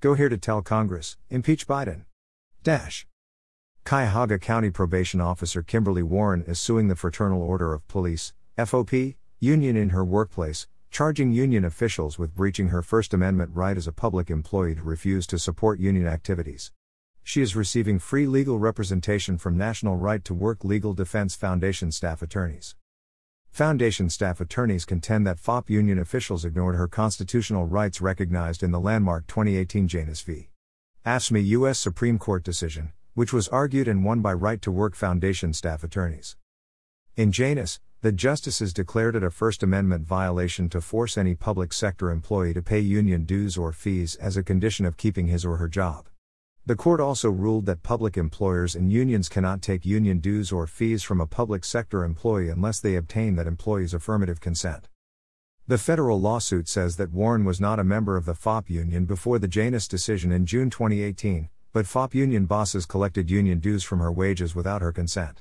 Go here to tell Congress, impeach Biden. Dash. Cuyahoga County Probation Officer Kimberly Warren is suing the Fraternal Order of Police, FOP, union in her workplace, charging union officials with breaching her First Amendment right as a public employee to refuse to support union activities. She is receiving free legal representation from National Right to Work Legal Defense Foundation staff attorneys. Foundation staff attorneys contend that FOP union officials ignored her constitutional rights recognized in the landmark 2018 Janus v. AFSCME U.S. Supreme Court decision, which was argued and won by Right to Work Foundation staff attorneys. In Janus, the justices declared it a First Amendment violation to force any public sector employee to pay union dues or fees as a condition of keeping his or her job. The court also ruled that public employers and unions cannot take union dues or fees from a public sector employee unless they obtain that employee's affirmative consent. The federal lawsuit says that Warren was not a member of the FOP union before the Janus decision in June 2018, but FOP union bosses collected union dues from her wages without her consent.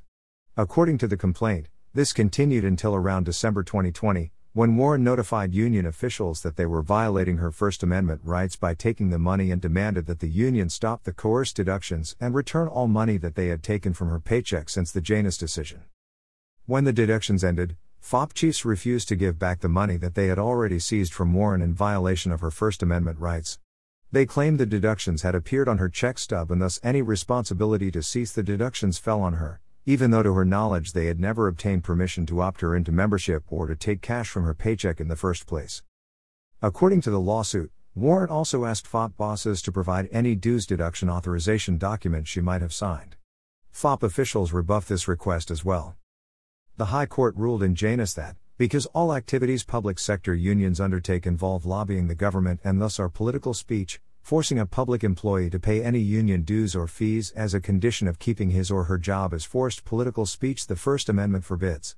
According to the complaint, this continued until around December 2020, when Warren notified union officials that they were violating her First Amendment rights by taking the money and demanded that the union stop the coerced deductions and return all money that they had taken from her paycheck since the Janus decision. When the deductions ended, FOP chiefs refused to give back the money that they had already seized from Warren in violation of her First Amendment rights. They claimed the deductions had appeared on her check stub and thus any responsibility to cease the deductions fell on her, even though to her knowledge they had never obtained permission to opt her into membership or to take cash from her paycheck in the first place. According to the lawsuit, Warren also asked FOP bosses to provide any dues deduction authorization document she might have signed. FOP officials rebuffed this request as well. The High Court ruled in Janus that, because all activities public sector unions undertake involve lobbying the government and thus are political speech, forcing a public employee to pay any union dues or fees as a condition of keeping his or her job is forced political speech the First Amendment forbids.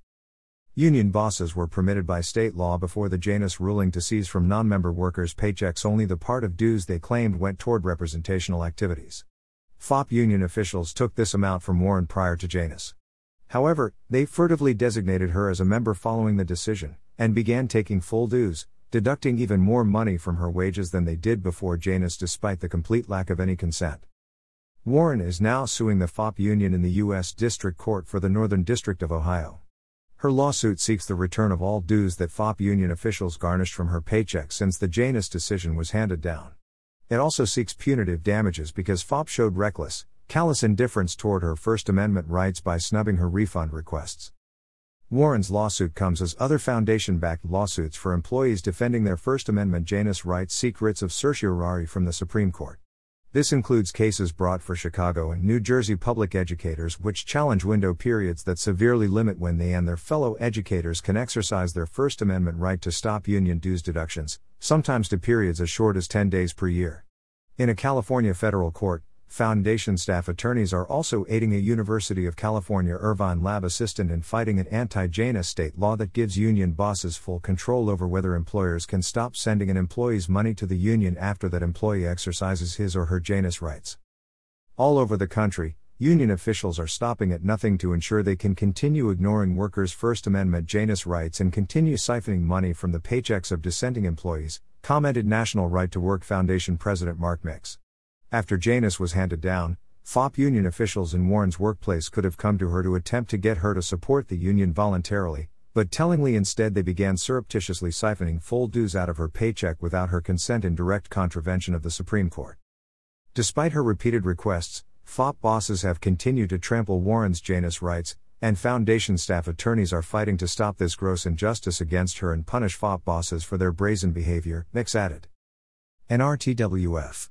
Union bosses were permitted by state law before the Janus ruling to seize from non-member workers' paychecks only the part of dues they claimed went toward representational activities. FOP union officials took this amount from Warren prior to Janus. However, they furtively designated her as a member following the decision, and began taking full dues, deducting even more money from her wages than they did before Janus despite the complete lack of any consent. Warren is now suing the FOP union in the U.S. District Court for the Northern District of Ohio. Her lawsuit seeks the return of all dues that FOP union officials garnished from her paycheck since the Janus decision was handed down. It also seeks punitive damages because FOP showed reckless, callous indifference toward her First Amendment rights by snubbing her refund requests. Warren's lawsuit comes as other foundation-backed lawsuits for employees defending their First Amendment Janus rights seek writs of certiorari from the Supreme Court. This includes cases brought for Chicago and New Jersey public educators which challenge window periods that severely limit when they and their fellow educators can exercise their First Amendment right to stop union dues deductions, sometimes to periods as short as 10 days per year. In a California federal court, foundation staff attorneys are also aiding a University of California Irvine lab assistant in fighting an anti-Janus state law that gives union bosses full control over whether employers can stop sending an employee's money to the union after that employee exercises his or her Janus rights. All over the country, union officials are stopping at nothing to ensure they can continue ignoring workers' First Amendment Janus rights and continue siphoning money from the paychecks of dissenting employees, commented National Right to Work Foundation President Mark Mix. After Janus was handed down, FOP union officials in Warren's workplace could have come to her to attempt to get her to support the union voluntarily, but tellingly instead they began surreptitiously siphoning full dues out of her paycheck without her consent in direct contravention of the Supreme Court. Despite her repeated requests, FOP bosses have continued to trample Warren's Janus rights, and foundation staff attorneys are fighting to stop this gross injustice against her and punish FOP bosses for their brazen behavior, Mix added. NRTWF